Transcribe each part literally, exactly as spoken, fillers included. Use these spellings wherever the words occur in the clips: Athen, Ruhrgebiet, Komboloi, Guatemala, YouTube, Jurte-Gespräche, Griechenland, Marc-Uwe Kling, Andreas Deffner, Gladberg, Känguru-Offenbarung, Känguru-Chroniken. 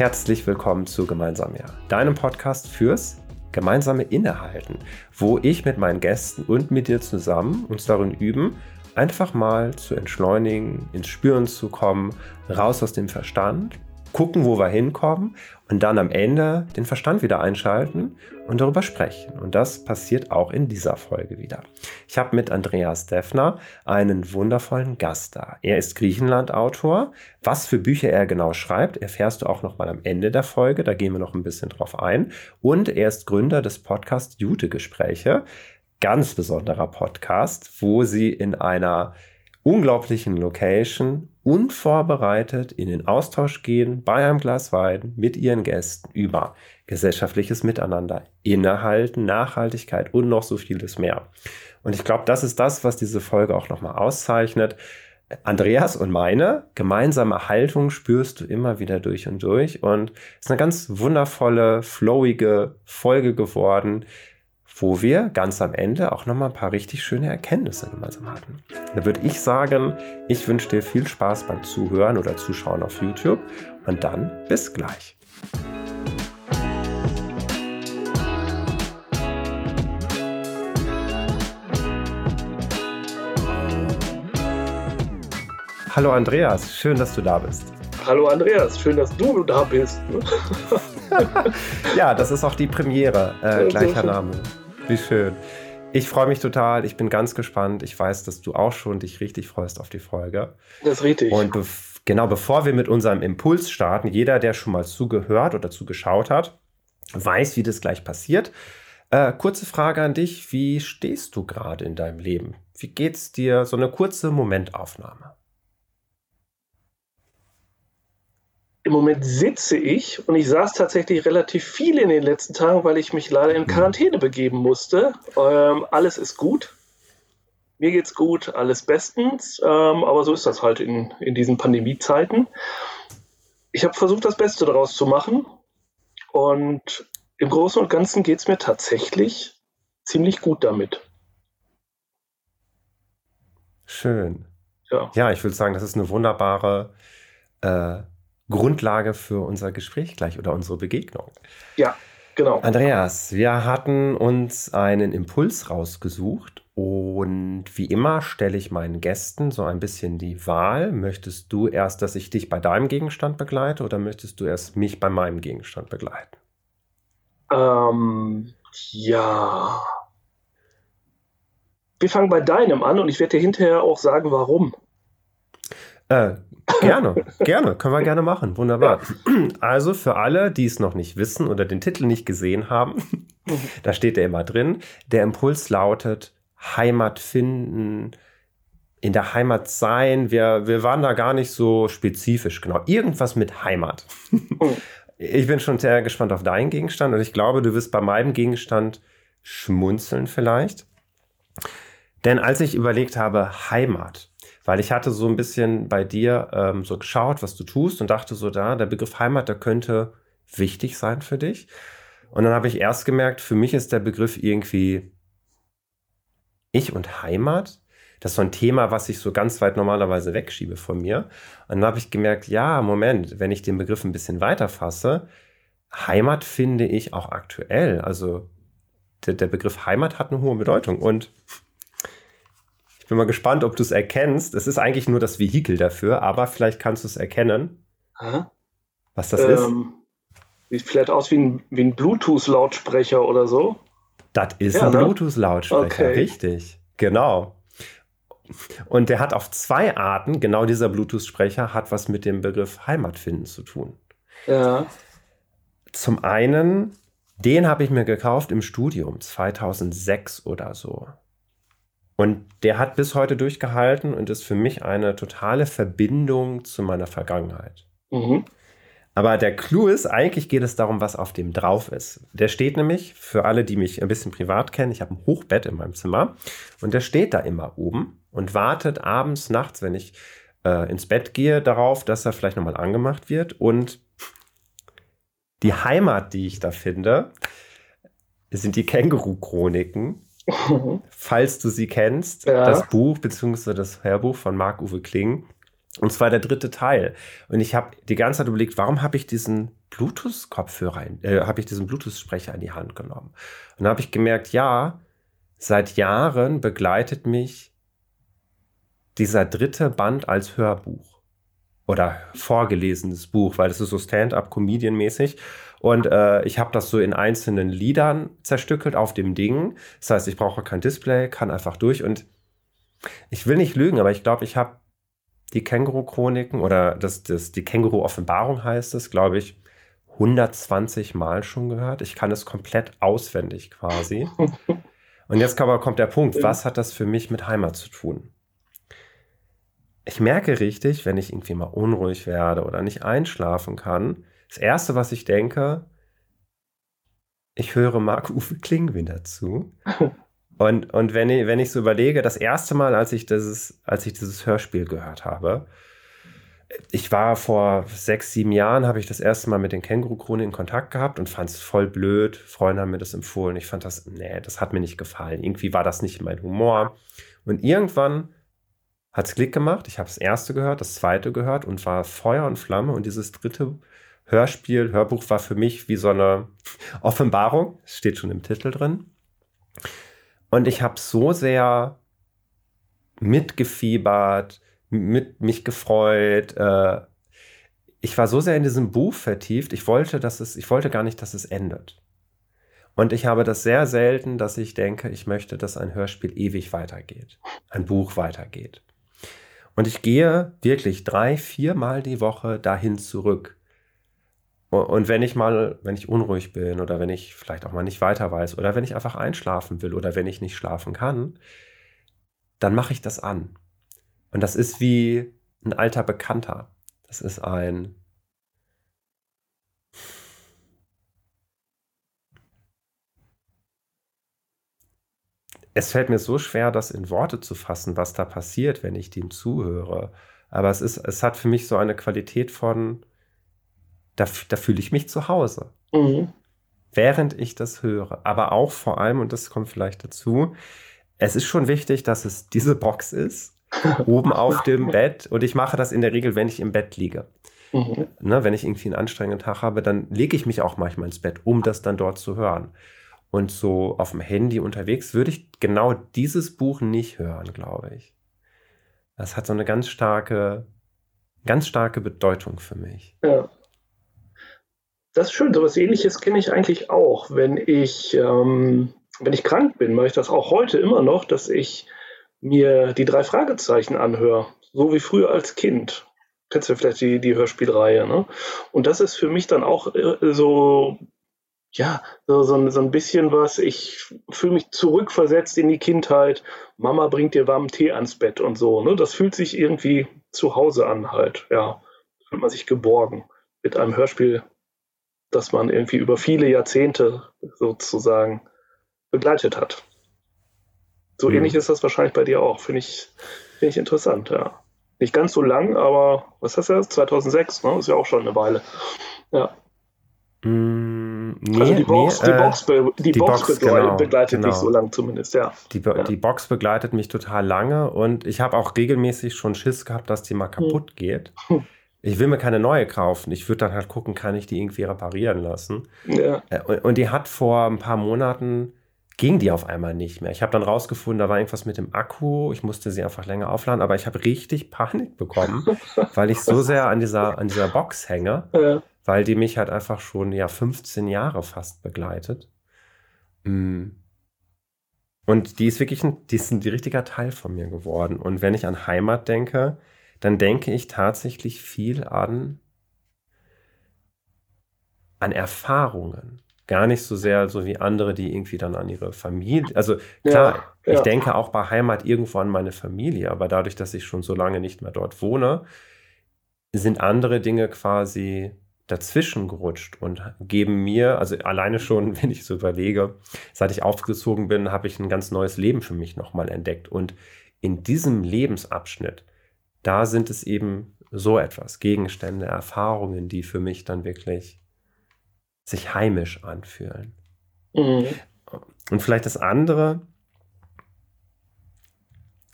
Herzlich willkommen zu Gemeinsam Ja, deinem Podcast fürs gemeinsame Innehalten, wo ich mit meinen Gästen und mit dir zusammen uns darin üben, einfach mal zu entschleunigen, ins Spüren zu kommen, raus aus dem Verstand, gucken, wo wir hinkommen und dann am Ende den Verstand wieder einschalten und darüber sprechen. Und das passiert auch in dieser Folge wieder. Ich habe mit Andreas Deffner einen wundervollen Gast da. Er ist Griechenland-Autor. Was für Bücher er genau schreibt, erfährst du auch nochmal am Ende der Folge. Da gehen wir noch ein bisschen drauf ein. Und er ist Gründer des Podcasts Jurte-Gespräche. Ganz besonderer Podcast, wo sie in einer unglaublichen Location unvorbereitet in den Austausch gehen, bei einem Glas Wein mit ihren Gästen über gesellschaftliches Miteinander, Innehalten, Nachhaltigkeit und noch so vieles mehr. Und ich glaube, das ist das, was diese Folge auch nochmal auszeichnet. Andreas und meine gemeinsame Haltung spürst du immer wieder durch und durch. Und es ist eine ganz wundervolle, flowige Folge geworden, wo wir ganz am Ende auch nochmal ein paar richtig schöne Erkenntnisse gemeinsam hatten. Da würde ich sagen, ich wünsche dir viel Spaß beim Zuhören oder Zuschauen auf YouTube und dann bis gleich. Hallo Andreas, schön, dass du da bist. Hallo Andreas, schön, dass du da bist. Ja, das ist auch die Premiere, äh, gleicher Name. Wie schön. Ich freue mich total. Ich bin ganz gespannt. Ich weiß, dass du auch schon dich richtig freust auf die Folge. Das ist richtig. Und be- genau, bevor wir mit unserem Impuls starten, jeder, der schon mal zugehört oder zugeschaut hat, weiß, wie das gleich passiert. Äh, kurze Frage an dich. Wie stehst du gerade in deinem Leben? Wie geht's dir? So eine kurze Momentaufnahme. Im Moment sitze ich und ich saß tatsächlich relativ viel in den letzten Tagen, weil ich mich leider in Quarantäne begeben musste. Ähm, alles ist gut. Mir geht's gut, alles bestens. Ähm, aber so ist das halt in, in diesen Pandemiezeiten. Ich habe versucht, das Beste daraus zu machen. Und im Großen und Ganzen geht's mir tatsächlich ziemlich gut damit. Schön. Ja, ja, ich würde sagen, das ist eine wunderbare äh Grundlage für unser Gespräch gleich oder unsere Begegnung. Ja, genau. Andreas, wir hatten uns einen Impuls rausgesucht und wie immer stelle ich meinen Gästen so ein bisschen die Wahl. Möchtest du erst, dass ich dich bei deinem Gegenstand begleite oder möchtest du erst mich bei meinem Gegenstand begleiten? Ähm, ja. Wir fangen bei deinem an und ich werde dir hinterher auch sagen, warum. Äh, gerne, gerne, können wir gerne machen, wunderbar. Ja. Also für alle, die es noch nicht wissen oder den Titel nicht gesehen haben, da steht er immer drin, der Impuls lautet Heimat finden, in der Heimat sein, wir, wir waren da gar nicht so spezifisch, genau, irgendwas mit Heimat. Ich bin schon sehr gespannt auf deinen Gegenstand und ich glaube, du wirst bei meinem Gegenstand schmunzeln vielleicht, denn als ich überlegt habe, Heimat, weil ich hatte so ein bisschen bei dir ähm, so geschaut, was du tust und dachte so, da, der Begriff Heimat, der könnte wichtig sein für dich. Und dann habe ich erst gemerkt, für mich ist der Begriff irgendwie ich und Heimat. Das ist so ein Thema, was ich so ganz weit normalerweise wegschiebe von mir. Und dann habe ich gemerkt, ja, Moment, wenn ich den Begriff ein bisschen weiter fasse, Heimat finde ich auch aktuell. Also der, der Begriff Heimat hat eine hohe Bedeutung und ich bin mal gespannt, ob du es erkennst. Es ist eigentlich nur das Vehikel dafür, aber vielleicht kannst du es erkennen, aha, was das ähm, ist. Sieht vielleicht aus wie ein, wie ein Bluetooth-Lautsprecher oder so. Das ist ja, ein ne? Bluetooth-Lautsprecher, okay. Richtig. Genau. Und der hat auf zwei Arten, genau dieser Bluetooth-Sprecher, hat was mit dem Begriff Heimat finden zu tun. Ja. Zum einen, den habe ich mir gekauft im Studium, zweitausendsechs oder so. Und der hat bis heute durchgehalten und ist für mich eine totale Verbindung zu meiner Vergangenheit. Mhm. Aber der Clou ist, eigentlich geht es darum, was auf dem drauf ist. Der steht nämlich, für alle, die mich ein bisschen privat kennen, ich habe ein Hochbett in meinem Zimmer. Und der steht da immer oben und wartet abends, nachts, wenn ich äh, ins Bett gehe, darauf, dass er vielleicht nochmal angemacht wird. Und die Heimat, die ich da finde, sind die Känguru-Chroniken. Falls du sie kennst, ja. Das Buch bzw. das Hörbuch von Marc-Uwe Kling, Und zwar der dritte Teil. Und ich habe die ganze Zeit überlegt, warum habe ich diesen Bluetooth-Kopfhörer, äh, habe ich diesen Bluetooth-Sprecher in die Hand genommen? Und da habe ich gemerkt, ja, seit Jahren begleitet mich dieser dritte Band als Hörbuch oder vorgelesenes Buch, weil das ist so Stand-up-Comedian-mäßig. Und äh, ich habe das so in einzelnen Liedern zerstückelt auf dem Ding. Das heißt, ich brauche kein Display, kann einfach durch. Und ich will nicht lügen, aber ich glaube, ich habe die Känguru-Chroniken oder das, das, die Känguru-Offenbarung heißt es, glaube ich, hundertzwanzig Mal schon gehört. Ich kann es komplett auswendig quasi. Und jetzt kommt der Punkt, was hat das für mich mit Heimat zu tun? Ich merke richtig, wenn ich irgendwie mal unruhig werde oder nicht einschlafen kann, das Erste, was ich denke, ich höre Marc-Uwe Kling wieder zu. Und, und wenn, ich, wenn ich so überlege, das erste Mal, als ich, dieses, als ich dieses Hörspiel gehört habe, ich war vor sechs, sieben Jahren, habe ich das erste Mal mit den Känguru-Chroniken in Kontakt gehabt und fand es voll blöd. Freunde haben mir das empfohlen. Ich fand das, nee, das hat mir nicht gefallen. Irgendwie war das nicht mein Humor. Und irgendwann hat es Klick gemacht. Ich habe das erste gehört, das zweite gehört und war Feuer und Flamme. Und dieses dritte Hörspiel, Hörbuch war für mich wie so eine Offenbarung. Es steht schon im Titel drin. Und ich habe so sehr mitgefiebert, mit mich gefreut. Äh, ich war so sehr in diesem Buch vertieft. Ich wollte, dass es, ich wollte gar nicht, dass es endet. Und ich habe das sehr selten, dass ich denke, ich möchte, dass ein Hörspiel ewig weitergeht, ein Buch weitergeht. Und ich gehe wirklich drei, viermal die Woche dahin zurück. Und wenn ich mal, wenn ich unruhig bin oder wenn ich vielleicht auch mal nicht weiter weiß oder wenn ich einfach einschlafen will oder wenn ich nicht schlafen kann, dann mache ich das an. Und das ist wie ein alter Bekannter. Das ist ein... Es fällt mir so schwer, das in Worte zu fassen, was da passiert, wenn ich dem zuhöre. Aber es ist, es hat für mich so eine Qualität von... Da, da fühle ich mich zu Hause, mhm. während ich das höre. Aber auch vor allem, und das kommt vielleicht dazu, es ist schon wichtig, dass es diese Box ist, oben auf dem Bett. Und ich mache das in der Regel, wenn ich im Bett liege. Mhm. Ne, wenn ich irgendwie einen anstrengenden Tag habe, dann lege ich mich auch manchmal ins Bett, um das dann dort zu hören. Und so auf dem Handy unterwegs würde ich genau dieses Buch nicht hören, glaube ich. Das hat so eine ganz starke, ganz starke Bedeutung für mich. Ja. Das ist schön, so etwas Ähnliches kenne ich eigentlich auch. Wenn ich, ähm, wenn ich krank bin, mache ich das auch heute immer noch, dass ich mir die drei Fragezeichen anhöre, so wie früher als Kind. Kennst du ja vielleicht die, die Hörspielreihe, ne? Und das ist für mich dann auch äh, so, ja, so, so, so ein bisschen was, ich fühle mich zurückversetzt in die Kindheit. Mama bringt dir warmen Tee ans Bett und so, ne? Das fühlt sich irgendwie zu Hause an halt, ja. Fühlt man sich geborgen mit einem Hörspiel, dass man irgendwie über viele Jahrzehnte sozusagen begleitet hat. So mhm. ähnlich ist das wahrscheinlich bei dir auch. Finde ich, find ich interessant, ja. Nicht ganz so lang, aber was hast du jetzt? zweitausendsechs, ne? Ist ja auch schon eine Weile. Ja. Mm, nee, also die Box, nee, die Box, äh, die die Box, Box begle- genau, begleitet genau. mich so lang zumindest, ja. Die, Bo- ja. die Box begleitet mich total lange und ich habe auch regelmäßig schon Schiss gehabt, dass die mal kaputt hm. geht. Hm. Ich will mir keine neue kaufen. Ich würde dann halt gucken, kann ich die irgendwie reparieren lassen. Ja. Und die hat vor ein paar Monaten, ging die auf einmal nicht mehr. Ich habe dann rausgefunden, da war irgendwas mit dem Akku. Ich musste sie einfach länger aufladen. Aber ich habe richtig Panik bekommen, weil ich so sehr an dieser, an dieser Box hänge. Ja. Weil die mich halt einfach schon ja, fünfzehn Jahre fast begleitet. Und die ist wirklich ein, die ist ein richtiger Teil von mir geworden. Und wenn ich an Heimat denke... dann denke ich tatsächlich viel an, an Erfahrungen. Gar nicht so sehr so wie andere, die irgendwie dann an ihre Familie... Also klar, ja, ja. ich denke auch bei Heimat irgendwo an meine Familie, aber dadurch, dass ich schon so lange nicht mehr dort wohne, sind andere Dinge quasi dazwischen gerutscht und geben mir, also alleine schon, wenn ich so überlege, seit ich aufgezogen bin, habe ich ein ganz neues Leben für mich nochmal entdeckt. Und in diesem Lebensabschnitt da sind es eben so etwas, Gegenstände, Erfahrungen, die für mich dann wirklich sich heimisch anfühlen. Mhm. Und vielleicht das andere,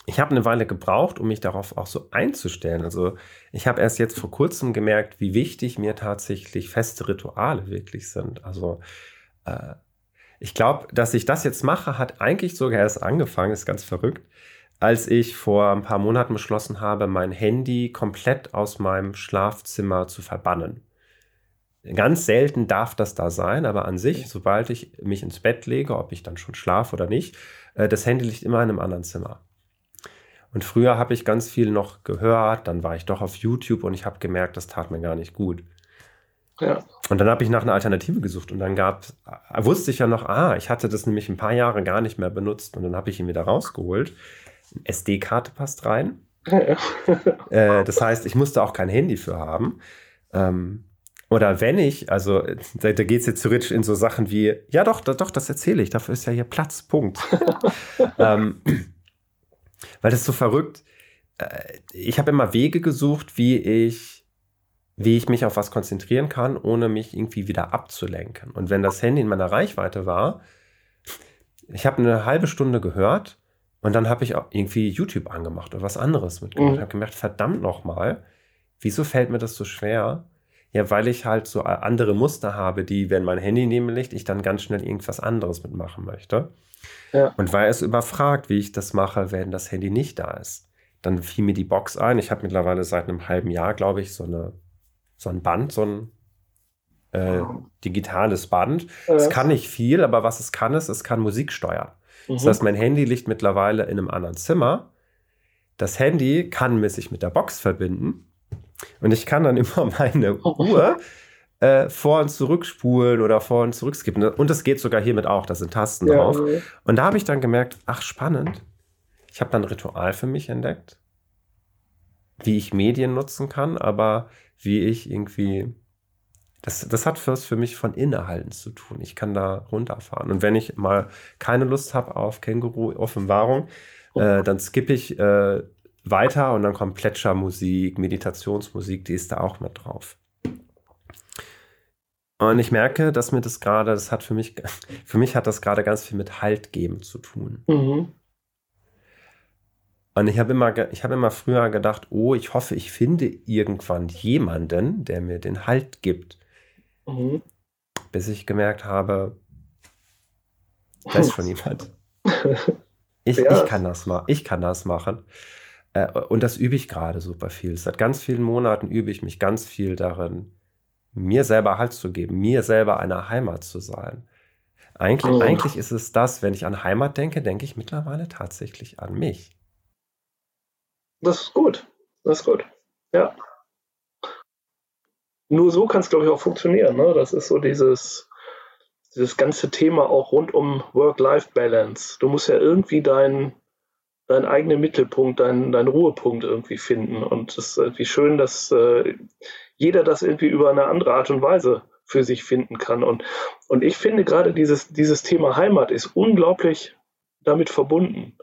ich habe eine Weile gebraucht, um mich darauf auch so einzustellen. Also ich habe erst jetzt vor kurzem gemerkt, wie wichtig mir tatsächlich feste Rituale wirklich sind. Also äh, ich glaube, dass ich das jetzt mache, hat eigentlich sogar erst angefangen, ist ganz verrückt, als ich vor ein paar Monaten beschlossen habe, mein Handy komplett aus meinem Schlafzimmer zu verbannen. Ganz selten darf das da sein, aber an sich, sobald ich mich ins Bett lege, ob ich dann schon schlafe oder nicht, das Handy liegt immer in einem anderen Zimmer. Und früher habe ich ganz viel noch gehört, dann war ich doch auf YouTube und ich habe gemerkt, das tat mir gar nicht gut. Ja. Und dann habe ich nach einer Alternative gesucht und dann gab, wusste ich ja noch, ah, ich hatte das nämlich ein paar Jahre gar nicht mehr benutzt und dann habe ich ihn wieder rausgeholt. S D-Karte passt rein. Ja. äh, das heißt, ich musste auch kein Handy für haben. Ähm, Oder wenn ich, also da, da geht es jetzt theoretisch in so Sachen wie, ja doch, da, doch, das erzähle ich, dafür ist ja hier Platz, Punkt. ähm, weil das ist so verrückt. Ich habe immer Wege gesucht, wie ich, wie ich mich auf was konzentrieren kann, ohne mich irgendwie wieder abzulenken. Und wenn das Handy in meiner Reichweite war, ich habe eine halbe Stunde gehört und dann habe ich auch irgendwie YouTube angemacht oder was anderes mitgemacht. Ich mhm. habe gemerkt, verdammt nochmal, wieso fällt mir das so schwer? Ja, weil ich halt so andere Muster habe, die, wenn mein Handy neben mir liegt, ich dann ganz schnell irgendwas anderes mitmachen möchte. Ja. Und war es überfragt, wie ich das mache, wenn das Handy nicht da ist. Dann fiel mir die Box ein. Ich habe mittlerweile seit einem halben Jahr, glaube ich, so, eine, so ein Band, so ein äh, digitales Band. Es kann nicht viel, aber was es kann, ist, es kann Musik steuern. Mhm. Das heißt, mein Handy liegt mittlerweile in einem anderen Zimmer. Das Handy kann sich mit der Box verbinden. Und ich kann dann immer meine Uhr äh, vor- und zurückspulen oder vor- und zurückskippen. Und das geht sogar hiermit auch, da sind Tasten ja, drauf. Okay. Und da habe ich dann gemerkt, ach spannend, ich habe dann ein Ritual für mich entdeckt, wie ich Medien nutzen kann, aber wie ich irgendwie, das, das hat fürs für mich von Innehalten zu tun. Ich kann da runterfahren. Und wenn ich mal keine Lust habe auf Känguru-Offenbarung, äh, dann skippe ich äh, weiter und dann kommt Plätschermusik, Meditationsmusik, die ist da auch mit drauf. Und ich merke, dass mir das gerade, das hat für mich, für mich hat das gerade ganz viel mit Halt geben zu tun. Mhm. Und ich habe immer, ich habe immer früher gedacht, oh, ich hoffe, ich finde irgendwann jemanden, der mir den Halt gibt. Mhm. Bis ich gemerkt habe, da ist schon jemand. Ich, ja. ich kann das ma- ich kann das machen. Und das übe ich gerade super viel. Seit ganz vielen Monaten übe ich mich ganz viel darin, mir selber Halt zu geben, mir selber eine Heimat zu sein. Eigentlich, oh. eigentlich ist es das, wenn ich an Heimat denke, denke ich mittlerweile tatsächlich an mich. Das ist gut. Das ist gut. Ja. Nur so kann es, glaube ich, auch funktionieren. Ne? Das ist so dieses, dieses ganze Thema auch rund um Work-Life-Balance. Du musst ja irgendwie deinen deinen eigenen Mittelpunkt, deinen, deinen Ruhepunkt irgendwie finden. Und es ist irgendwie schön, dass äh, jeder das irgendwie über eine andere Art und Weise für sich finden kann. Und, und ich finde gerade dieses, dieses Thema Heimat ist unglaublich damit verbunden.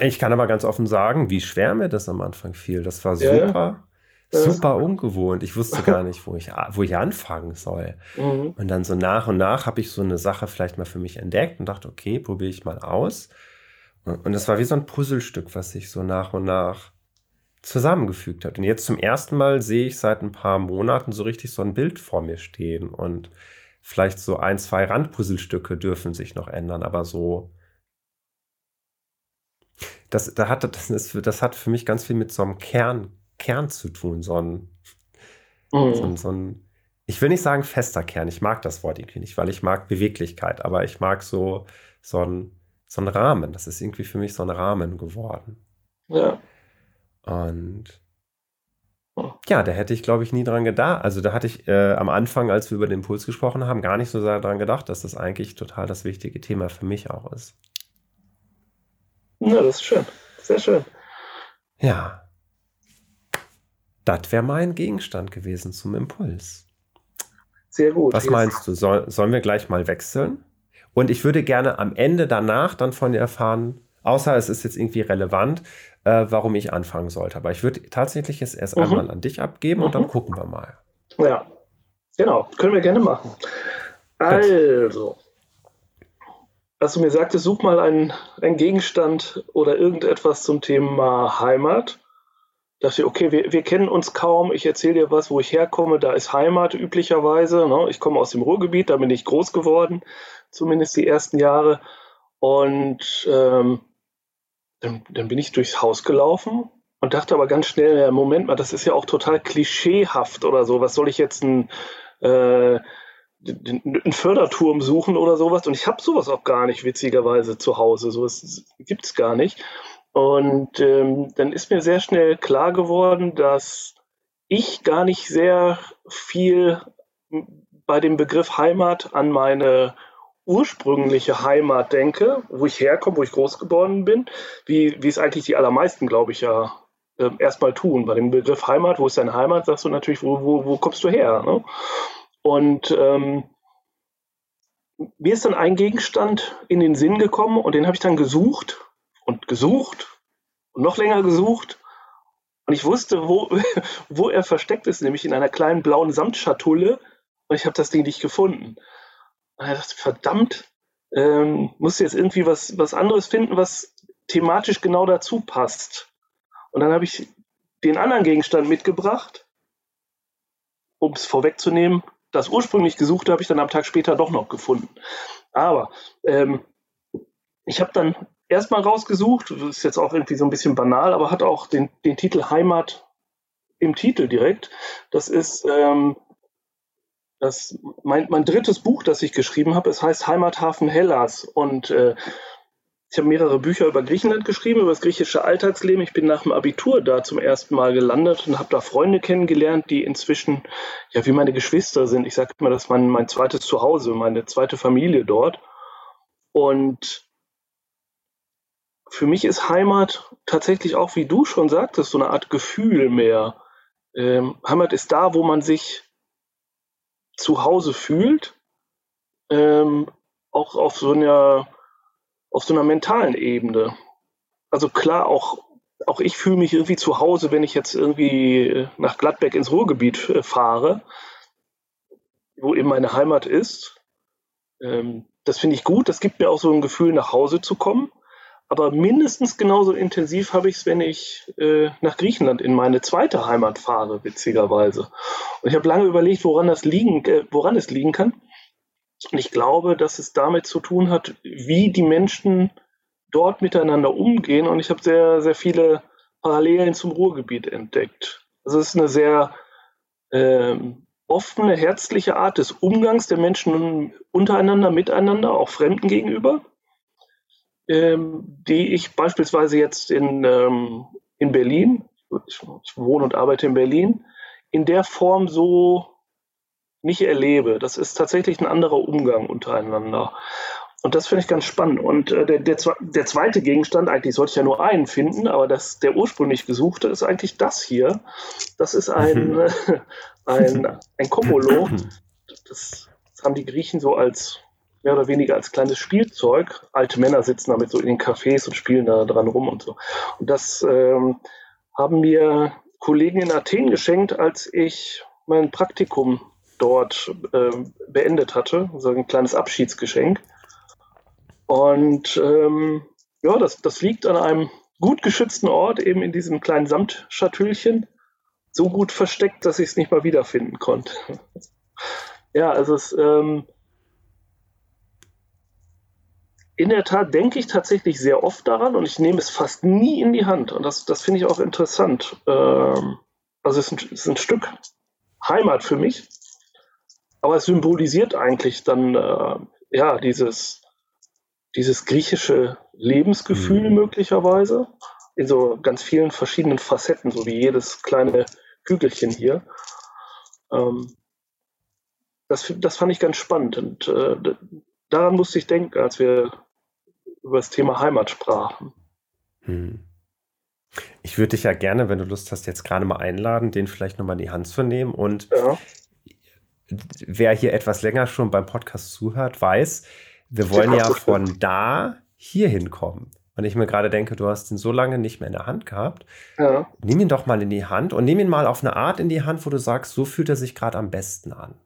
Ich kann aber ganz offen sagen, wie schwer mir das am Anfang fiel. Das war super, ja, ja. super ungewohnt. Ich wusste gar nicht, wo ich, wo ich anfangen soll. Mhm. Und dann so nach und nach habe ich so eine Sache vielleicht mal für mich entdeckt und dachte, okay, probiere ich mal aus. Und es war wie so ein Puzzlestück, was sich so nach und nach zusammengefügt hat. Und jetzt zum ersten Mal sehe ich seit ein paar Monaten so richtig so ein Bild vor mir stehen. Und vielleicht so ein, zwei Randpuzzlestücke dürfen sich noch ändern. Aber so, das, da hat, das, ist, das hat für mich ganz viel mit so einem Kern, Kern zu tun. So ein, mhm. so ein, so ein, ich will nicht sagen fester Kern. Ich mag das Wort irgendwie nicht, weil ich mag Beweglichkeit. Aber ich mag so, so ein... so ein Rahmen, das ist irgendwie für mich so ein Rahmen geworden. Ja. Und ja, da hätte ich, glaube ich, nie dran gedacht. Also da hatte ich äh, am Anfang, als wir über den Impuls gesprochen haben, gar nicht so sehr dran gedacht, dass das eigentlich total das wichtige Thema für mich auch ist. Ja, das ist schön. Sehr schön. Ja. Das wäre mein Gegenstand gewesen zum Impuls. Sehr gut. Was meinst du? Soll, sollen wir gleich mal wechseln? Und ich würde gerne am Ende danach dann von dir erfahren, außer es ist jetzt irgendwie relevant, äh, warum ich anfangen sollte. Aber ich würde tatsächlich es erst mhm. einmal an dich abgeben mhm. und dann gucken wir mal. Ja, genau. Können wir gerne machen. Gut. Also, Als du mir sagtest, such mal einen, einen Gegenstand oder irgendetwas zum Thema Heimat, dachte ich, okay, wir, wir kennen uns kaum, ich erzähle dir was, wo ich herkomme, da ist Heimat üblicherweise, ne? Ich komme aus dem Ruhrgebiet, da bin ich groß geworden, zumindest die ersten Jahre. Und ähm, dann, dann bin ich durchs Haus gelaufen und dachte aber ganz schnell, ja, Moment mal, das ist ja auch total klischeehaft oder so, was soll ich jetzt ein... Äh, einen Förderturm suchen oder sowas. Und ich habe sowas auch gar nicht, witzigerweise, zu Hause. Sowas gibt es gar nicht. Und ähm, dann ist mir sehr schnell klar geworden, dass ich gar nicht sehr viel bei dem Begriff Heimat an meine ursprüngliche Heimat denke, wo ich herkomme, wo ich groß geworden bin, wie, wie es eigentlich die allermeisten, glaube ich, ja äh, erstmal tun. Bei dem Begriff Heimat, wo ist deine Heimat, sagst du natürlich, wo, wo, wo kommst du her, ne? Und ähm, mir ist dann ein Gegenstand in den Sinn gekommen und den habe ich dann gesucht und gesucht und noch länger gesucht. Und ich wusste, wo, wo er versteckt ist, nämlich in einer kleinen blauen Samtschatulle. Und ich habe das Ding nicht gefunden. Und ich dachte, verdammt, ähm, musst du jetzt irgendwie was, was anderes finden, was thematisch genau dazu passt. Und dann habe ich den anderen Gegenstand mitgebracht, um es vorwegzunehmen. Das ursprünglich Gesuchte habe ich dann am Tag später doch noch gefunden. Aber ähm, ich habe dann erstmal rausgesucht, das ist jetzt auch irgendwie so ein bisschen banal, aber hat auch den, den Titel Heimat im Titel direkt. Das ist ähm, das, mein, mein drittes Buch, das ich geschrieben habe. Es heißt Heimathafen Hellas. Und äh, ich habe mehrere Bücher über Griechenland geschrieben, über das griechische Alltagsleben. Ich bin nach dem Abitur da zum ersten Mal gelandet und habe da Freunde kennengelernt, die inzwischen ja wie meine Geschwister sind. Ich sage immer, das ist mein, mein zweites Zuhause, meine zweite Familie dort. Und für mich ist Heimat tatsächlich auch, wie du schon sagtest, so eine Art Gefühl mehr. Ähm, Heimat ist da, wo man sich zu Hause fühlt, ähm, auch auf so einer... auf so einer mentalen Ebene. Also klar, auch, auch ich fühle mich irgendwie zu Hause, wenn ich jetzt irgendwie nach Gladberg ins Ruhrgebiet fahre, wo eben meine Heimat ist. Das finde ich gut, das gibt mir auch so ein Gefühl, nach Hause zu kommen. Aber mindestens genauso intensiv habe ich es, wenn ich nach Griechenland in meine zweite Heimat fahre, witzigerweise. Und ich habe lange überlegt, woran das liegen, woran es liegen kann. Und ich glaube, dass es damit zu tun hat, wie die Menschen dort miteinander umgehen. Und ich habe sehr, sehr viele Parallelen zum Ruhrgebiet entdeckt. Also es ist eine sehr ähm, offene, herzliche Art des Umgangs der Menschen untereinander, miteinander, auch Fremden gegenüber, ähm, die ich beispielsweise jetzt in, ähm, in Berlin, ich, ich wohne und arbeite in Berlin, in der Form so nicht erlebe. Das ist tatsächlich ein anderer Umgang untereinander. Und das finde ich ganz spannend. Und äh, der, der, der zweite Gegenstand, eigentlich sollte ich ja nur einen finden, aber das, der ursprünglich gesuchte ist eigentlich das hier. Das ist ein, mhm. äh, ein, ein Komboloi. Das, das haben die Griechen so als, mehr oder weniger als kleines Spielzeug. Alte Männer sitzen damit so in den Cafés und spielen da dran rum und so. Und das ähm, haben mir Kollegen in Athen geschenkt, als ich mein Praktikum dort äh, beendet hatte, so ein kleines Abschiedsgeschenk. Und ähm, ja, das, das liegt an einem gut geschützten Ort, eben in diesem kleinen Samtschatüllchen, so gut versteckt, dass ich es nicht mal wiederfinden konnte. Ja, also es, ähm, in der Tat denke ich tatsächlich sehr oft daran und ich nehme es fast nie in die Hand. Und das, das finde ich auch interessant. Ähm, also es ist, ein, es ist ein Stück Heimat für mich. Aber es symbolisiert eigentlich dann äh, ja dieses, dieses griechische Lebensgefühl mhm. möglicherweise in so ganz vielen verschiedenen Facetten, so wie jedes kleine Kügelchen hier. Ähm, das, das fand ich ganz spannend und äh, daran musste ich denken, als wir über das Thema Heimat sprachen. Mhm. Ich würde dich ja gerne, wenn du Lust hast, jetzt gerade mal einladen, den vielleicht nochmal in die Hand zu nehmen und ja. Wer hier etwas länger schon beim Podcast zuhört, weiß, wir wollen ja von da hier hinkommen. Und ich mir gerade denke, du hast ihn so lange nicht mehr in der Hand gehabt. Ja. Nimm ihn doch mal in die Hand und nimm ihn mal auf eine Art in die Hand, wo du sagst, so fühlt er sich gerade am besten an.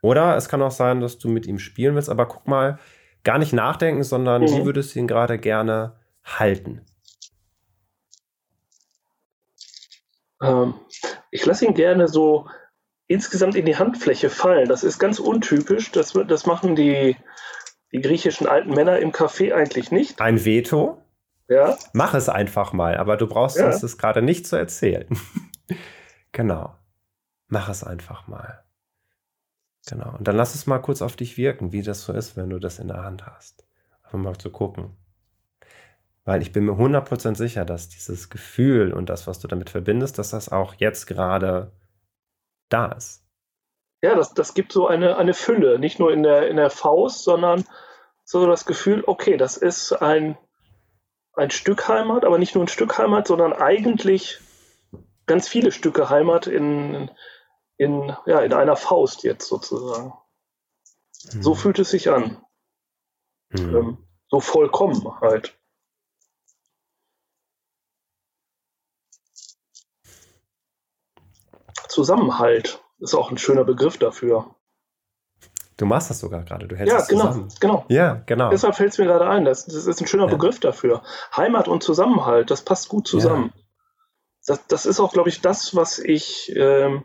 Oder es kann auch sein, dass du mit ihm spielen willst, aber guck mal, gar nicht nachdenken, sondern mhm. wie würdest du ihn gerade gerne halten? Ähm, ich lasse ihn gerne so insgesamt in die Handfläche fallen. Das ist ganz untypisch. Das, das machen die, die griechischen alten Männer im Café eigentlich nicht. Ein Veto? Ja. Mach es einfach mal, aber du brauchst ja. uns das gerade nicht zu erzählen. Genau. Mach es einfach mal. Genau. Und dann lass es mal kurz auf dich wirken, wie das so ist, wenn du das in der Hand hast. Einfach mal zu gucken. Weil ich bin mir hundert Prozent sicher, dass dieses Gefühl und das, was du damit verbindest, dass das auch jetzt gerade da ist. Ja, das, das gibt so eine, eine Fülle. Nicht nur in der, in der Faust, sondern so das Gefühl, okay, das ist ein, ein Stück Heimat, aber nicht nur ein Stück Heimat, sondern eigentlich ganz viele Stücke Heimat in, in, ja, in einer Faust jetzt sozusagen. Mhm. So fühlt es sich an. Mhm. Ähm, so vollkommen halt. Zusammenhalt ist auch ein schöner Begriff dafür. Du machst das sogar gerade, du hältst ja, es genau, zusammen. Genau. Ja, genau. Deshalb fällt es mir gerade ein, das, das ist ein schöner ja. Begriff dafür. Heimat und Zusammenhalt, das passt gut zusammen. Ja. Das, das ist auch, glaube ich, das, was ich ähm,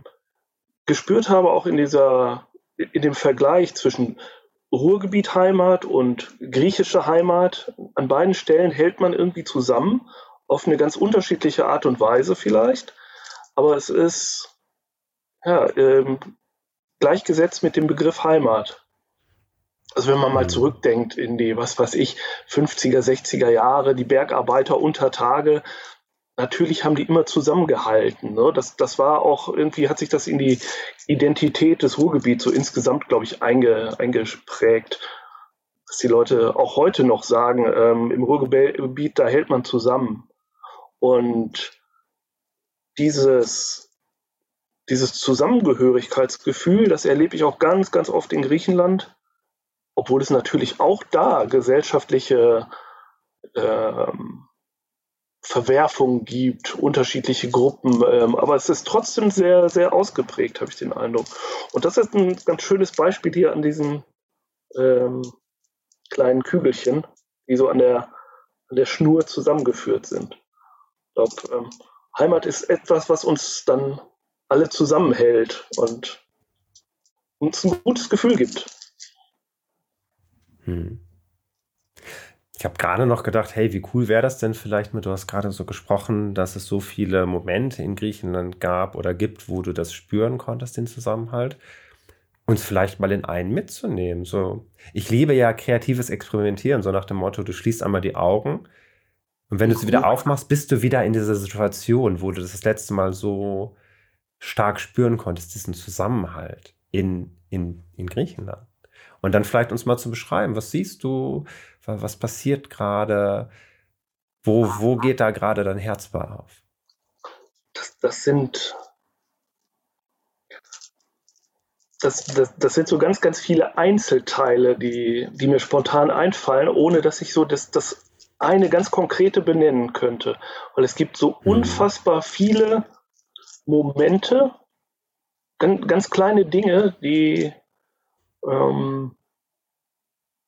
gespürt habe, auch in dieser, in dem Vergleich zwischen Ruhrgebiet Heimat und griechische Heimat. An beiden Stellen hält man irgendwie zusammen, auf eine ganz unterschiedliche Art und Weise vielleicht. Aber es ist ja, ähm, gleichgesetzt mit dem Begriff Heimat. Also wenn man mal zurückdenkt in die, was weiß ich, fünfziger, sechziger Jahre, die Bergarbeiter unter Tage, natürlich haben die immer zusammengehalten. Ne? Das, das war auch, irgendwie hat sich das in die Identität des Ruhrgebiets so insgesamt, glaube ich, einge, eingeprägt. Dass die Leute auch heute noch sagen, ähm, im Ruhrgebiet, da hält man zusammen. Und dieses... Dieses Zusammengehörigkeitsgefühl, das erlebe ich auch ganz, ganz oft in Griechenland, obwohl es natürlich auch da gesellschaftliche ähm, Verwerfungen gibt, unterschiedliche Gruppen, ähm, aber es ist trotzdem sehr, sehr ausgeprägt, habe ich den Eindruck. Und das ist ein ganz schönes Beispiel hier an diesen ähm, kleinen Kügelchen, die so an der, an der Schnur zusammengeführt sind. Ich glaube, ähm, Heimat ist etwas, was uns dann alle zusammenhält und uns ein gutes Gefühl gibt. Hm. Ich habe gerade noch gedacht, hey, wie cool wäre das denn vielleicht mit, du hast gerade so gesprochen, dass es so viele Momente in Griechenland gab oder gibt, wo du das spüren konntest, den Zusammenhalt, uns vielleicht mal in einen mitzunehmen. So, ich liebe ja kreatives Experimentieren, so nach dem Motto, du schließt einmal die Augen und wenn du sie wieder aufmachst, bist du wieder in dieser Situation, wo du das, das letzte Mal so stark spüren konntest, diesen Zusammenhalt in, in, in Griechenland. Und dann vielleicht uns mal zu beschreiben, was siehst du, was passiert gerade, wo, wo geht da gerade dein Herz bei auf? Das, das sind das, das, das sind so ganz, ganz viele Einzelteile, die, die mir spontan einfallen, ohne dass ich so das, das eine ganz konkrete benennen könnte. Weil es gibt so unfassbar viele Momente, ganz, ganz kleine Dinge, die ähm,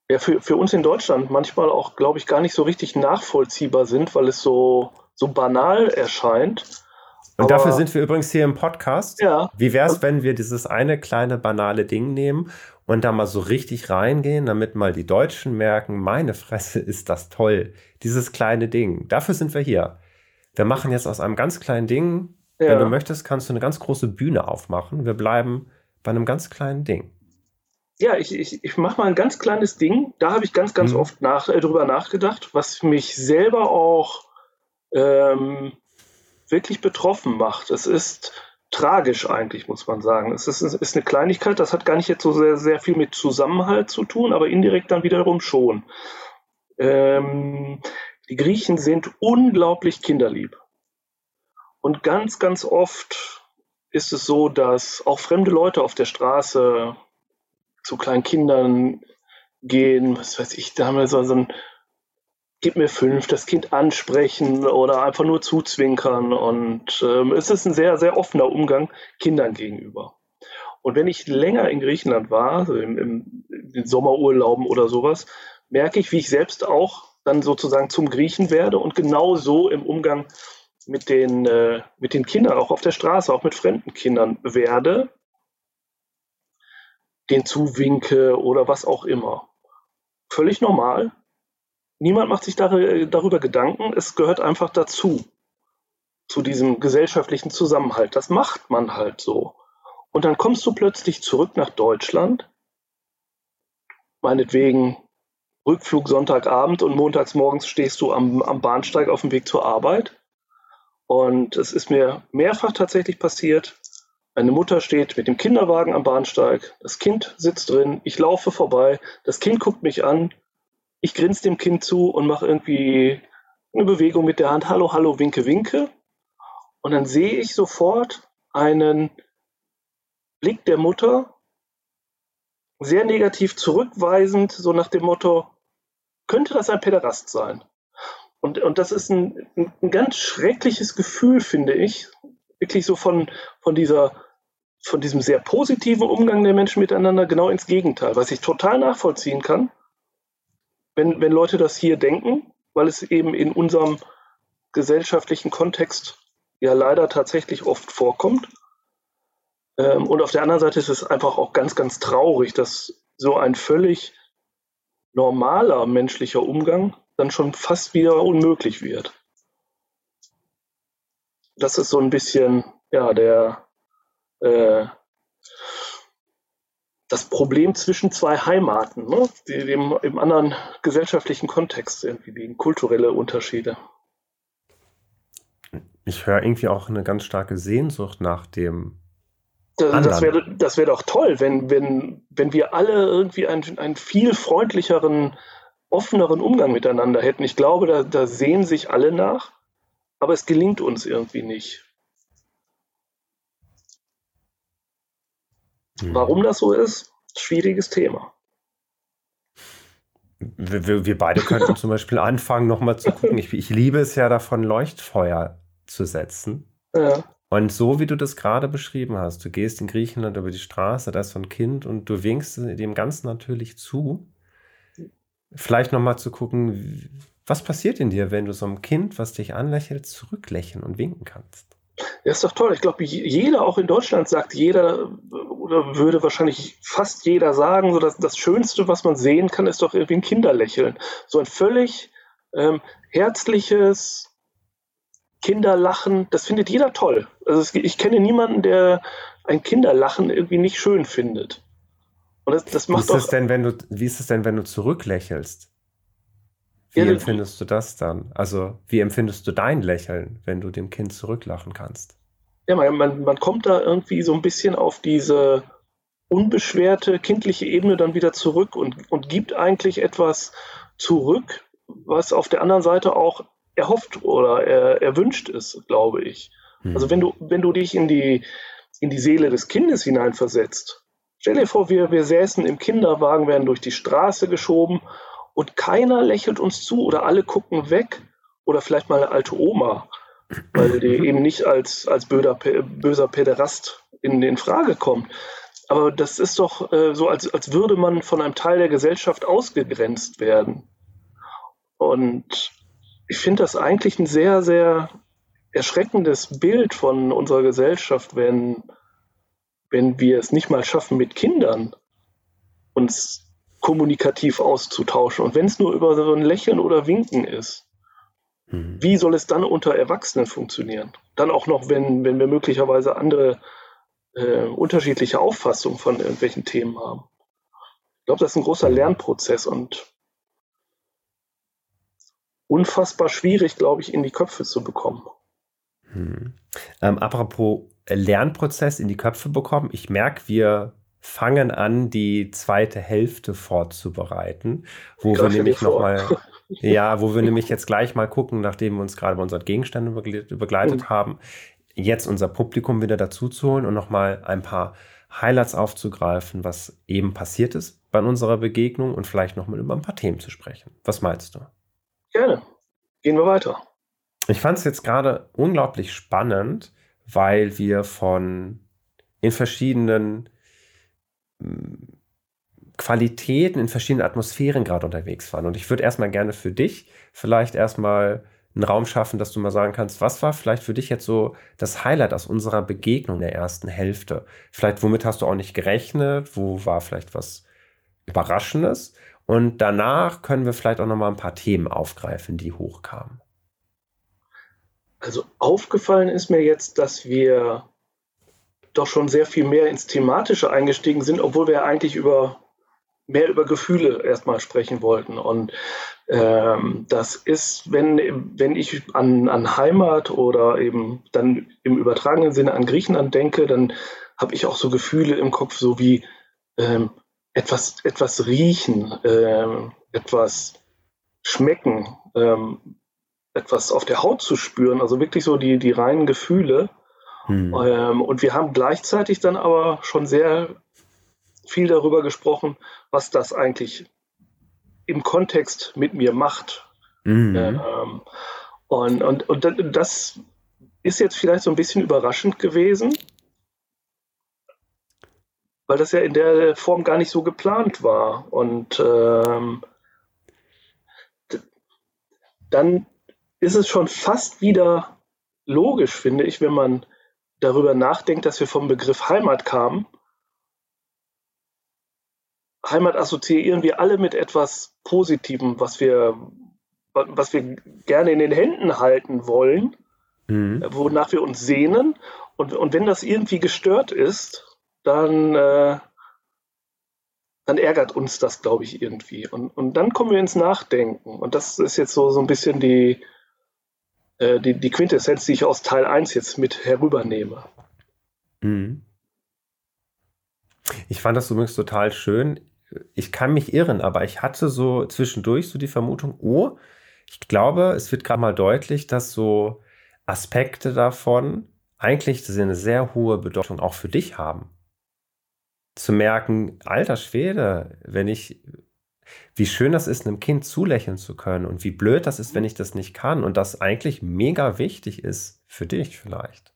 ja, für, für uns in Deutschland manchmal auch, glaube ich, gar nicht so richtig nachvollziehbar sind, weil es so, so banal erscheint. Und aber, dafür sind wir übrigens hier im Podcast. Ja, wie wäre es, wenn wir dieses eine kleine banale Ding nehmen und da mal so richtig reingehen, damit mal die Deutschen merken, meine Fresse, ist das toll, dieses kleine Ding. Dafür sind wir hier. Wir machen jetzt aus einem ganz kleinen Ding... Ja. Wenn du möchtest, kannst du eine ganz große Bühne aufmachen. Wir bleiben bei einem ganz kleinen Ding. Ja, ich, ich, ich mache mal ein ganz kleines Ding. Da habe ich ganz, ganz mhm. oft nach, äh, drüber nachgedacht, was mich selber auch ähm, wirklich betroffen macht. Es ist tragisch eigentlich, muss man sagen. Es ist, es ist eine Kleinigkeit, das hat gar nicht jetzt so sehr, sehr viel mit Zusammenhalt zu tun, aber indirekt dann wiederum schon. Ähm, die Griechen sind unglaublich kinderlieb. Und ganz, ganz oft ist es so, dass auch fremde Leute auf der Straße zu kleinen Kindern gehen, was weiß ich, da haben wir so ein Gib mir fünf, das Kind ansprechen oder einfach nur zuzwinkern. Und ähm, es ist ein sehr, sehr offener Umgang Kindern gegenüber. Und wenn ich länger in Griechenland war, also im, im, in Sommerurlauben oder sowas, merke ich, wie ich selbst auch dann sozusagen zum Griechen werde und genau so im Umgang mit den, äh, mit den Kindern, auch auf der Straße, auch mit fremden Kindern werde, den zuwinke oder was auch immer. Völlig normal. Niemand macht sich darüber Gedanken. Es gehört einfach dazu, zu diesem gesellschaftlichen Zusammenhalt. Das macht man halt so. Und dann kommst du plötzlich zurück nach Deutschland, meinetwegen Rückflug Sonntagabend und montags morgens stehst du am, am Bahnsteig auf dem Weg zur Arbeit. Und es ist mir mehrfach tatsächlich passiert. Meine Mutter steht mit dem Kinderwagen am Bahnsteig, das Kind sitzt drin, ich laufe vorbei, das Kind guckt mich an, ich grinse dem Kind zu und mache irgendwie eine Bewegung mit der Hand, hallo, hallo, winke, winke. Und dann sehe ich sofort einen Blick der Mutter, sehr negativ zurückweisend, so nach dem Motto, könnte das ein Päderast sein? Und, und das ist ein, ein ganz schreckliches Gefühl, finde ich, wirklich so von, von, dieser, von diesem sehr positiven Umgang der Menschen miteinander genau ins Gegenteil, was ich total nachvollziehen kann, wenn, wenn Leute das hier denken, weil es eben in unserem gesellschaftlichen Kontext ja leider tatsächlich oft vorkommt. Ähm, und auf der anderen Seite ist es einfach auch ganz, ganz traurig, dass so ein völlig normaler menschlicher Umgang dann schon fast wieder unmöglich wird. Das ist so ein bisschen ja, der, äh, das Problem zwischen zwei Heimaten, ne? Die, die im, im anderen gesellschaftlichen Kontext irgendwie liegen, kulturelle Unterschiede. Ich höre irgendwie auch eine ganz starke Sehnsucht nach dem anderen. Das wäre das wär doch toll, wenn, wenn, wenn wir alle irgendwie einen, einen viel freundlicheren, offeneren Umgang miteinander hätten. Ich glaube, da, da sehen sich alle nach. Aber es gelingt uns irgendwie nicht. Hm. Warum das so ist? Schwieriges Thema. Wir, wir, wir beide könnten zum Beispiel anfangen, nochmal zu gucken. Ich, ich liebe es ja davon, Leuchtfeuer zu setzen. Ja. Und so wie du das gerade beschrieben hast, du gehst in Griechenland über die Straße, da ist so ein Kind und du winkst dem ganz natürlich zu. Vielleicht nochmal zu gucken, was passiert in dir, wenn du so einem Kind, was dich anlächelt, zurücklächeln und winken kannst? Das ist doch toll. Ich glaube, jeder, auch in Deutschland, sagt jeder oder würde wahrscheinlich fast jeder sagen, so dass das Schönste, was man sehen kann, ist doch irgendwie ein Kinderlächeln. So ein völlig ähm, herzliches Kinderlachen, das findet jeder toll. Also es, ich kenne niemanden, der ein Kinderlachen irgendwie nicht schön findet. Und das, das macht wie, ist es denn, wenn du, wie ist es denn, wenn du zurücklächelst? Wie ja, empfindest du das dann? Also, wie empfindest du dein Lächeln, wenn du dem Kind zurücklachen kannst? Ja, man, man, man kommt da irgendwie so ein bisschen auf diese unbeschwerte kindliche Ebene dann wieder zurück und, und gibt eigentlich etwas zurück, was auf der anderen Seite auch erhofft oder er, erwünscht ist, glaube ich. Hm. Also, wenn du, wenn du dich in die, in die Seele des Kindes hineinversetzt, stell dir vor, wir, wir säßen im Kinderwagen, werden durch die Straße geschoben. Und keiner lächelt uns zu oder alle gucken weg oder vielleicht mal eine alte Oma, weil die eben nicht als, als böder, böser Päderast in, in Frage kommt. Aber das ist doch äh, so, als, als würde man von einem Teil der Gesellschaft ausgegrenzt werden. Und ich finde das eigentlich ein sehr, sehr erschreckendes Bild von unserer Gesellschaft, wenn, wenn wir es nicht mal schaffen, mit Kindern uns kommunikativ auszutauschen. Und wenn es nur über so ein Lächeln oder Winken ist, mhm. wie soll es dann unter Erwachsenen funktionieren? Dann auch noch, wenn, wenn wir möglicherweise andere äh, unterschiedliche Auffassungen von irgendwelchen Themen haben. Ich glaube, das ist ein großer Lernprozess und unfassbar schwierig, glaube ich, in die Köpfe zu bekommen. Mhm. Ähm, apropos Lernprozess in die Köpfe bekommen, ich merke, wir fangen an, die zweite Hälfte vorzubereiten, wo wir nämlich nochmal, ja, wo wir nämlich jetzt gleich mal gucken, nachdem wir uns gerade bei unseren Gegenständen begleitet mhm. haben, jetzt unser Publikum wieder dazu zu holen und nochmal ein paar Highlights aufzugreifen, was eben passiert ist bei unserer Begegnung und vielleicht nochmal über ein paar Themen zu sprechen. Was meinst du? Gerne. Gehen wir weiter. Ich fand es jetzt gerade unglaublich spannend, weil wir von in verschiedenen Qualitäten in verschiedenen Atmosphären gerade unterwegs waren. Und ich würde erstmal gerne für dich vielleicht erstmal einen Raum schaffen, dass du mal sagen kannst, was war vielleicht für dich jetzt so das Highlight aus unserer Begegnung der ersten Hälfte? Vielleicht, womit hast du auch nicht gerechnet? Wo war vielleicht was Überraschendes? Und danach können wir vielleicht auch nochmal ein paar Themen aufgreifen, die hochkamen. Also aufgefallen ist mir jetzt, dass wir doch schon sehr viel mehr ins Thematische eingestiegen sind, obwohl wir eigentlich über mehr über Gefühle erstmal sprechen wollten. Und ähm, das ist, wenn, wenn ich an, an Heimat oder eben dann im übertragenen Sinne an Griechenland denke, dann habe ich auch so Gefühle im Kopf, so wie ähm, etwas, etwas riechen, ähm, etwas schmecken, ähm, etwas auf der Haut zu spüren, also wirklich so die, die reinen Gefühle. Hm. Ähm, und wir haben gleichzeitig dann aber schon sehr viel darüber gesprochen, was das eigentlich im Kontext mit mir macht. Mhm. Ähm, und, und, und das ist jetzt vielleicht so ein bisschen überraschend gewesen, weil das ja in der Form gar nicht so geplant war. Und ähm, dann ist es schon fast wieder logisch, finde ich, wenn man darüber nachdenkt, dass wir vom Begriff Heimat kamen. Heimat assoziieren wir alle mit etwas Positivem, was wir, was wir gerne in den Händen halten wollen, mhm. wonach wir uns sehnen. Und, und wenn das irgendwie gestört ist, dann, äh, dann ärgert uns das, glaube ich, irgendwie. Und, und dann kommen wir ins Nachdenken. Und das ist jetzt so, so ein bisschen die, äh, die, die Quintessenz, die ich aus Teil eins jetzt mit herübernehme. Mhm. Ich fand das übrigens total schön. Ich kann mich irren, aber ich hatte so zwischendurch so die Vermutung, oh, ich glaube, es wird gerade mal deutlich, dass so Aspekte davon eigentlich eine sehr hohe Bedeutung auch für dich haben. Zu merken, alter Schwede, wenn ich, wie schön das ist, einem Kind zulächeln zu können und wie blöd das ist, wenn ich das nicht kann und das eigentlich mega wichtig ist für dich vielleicht.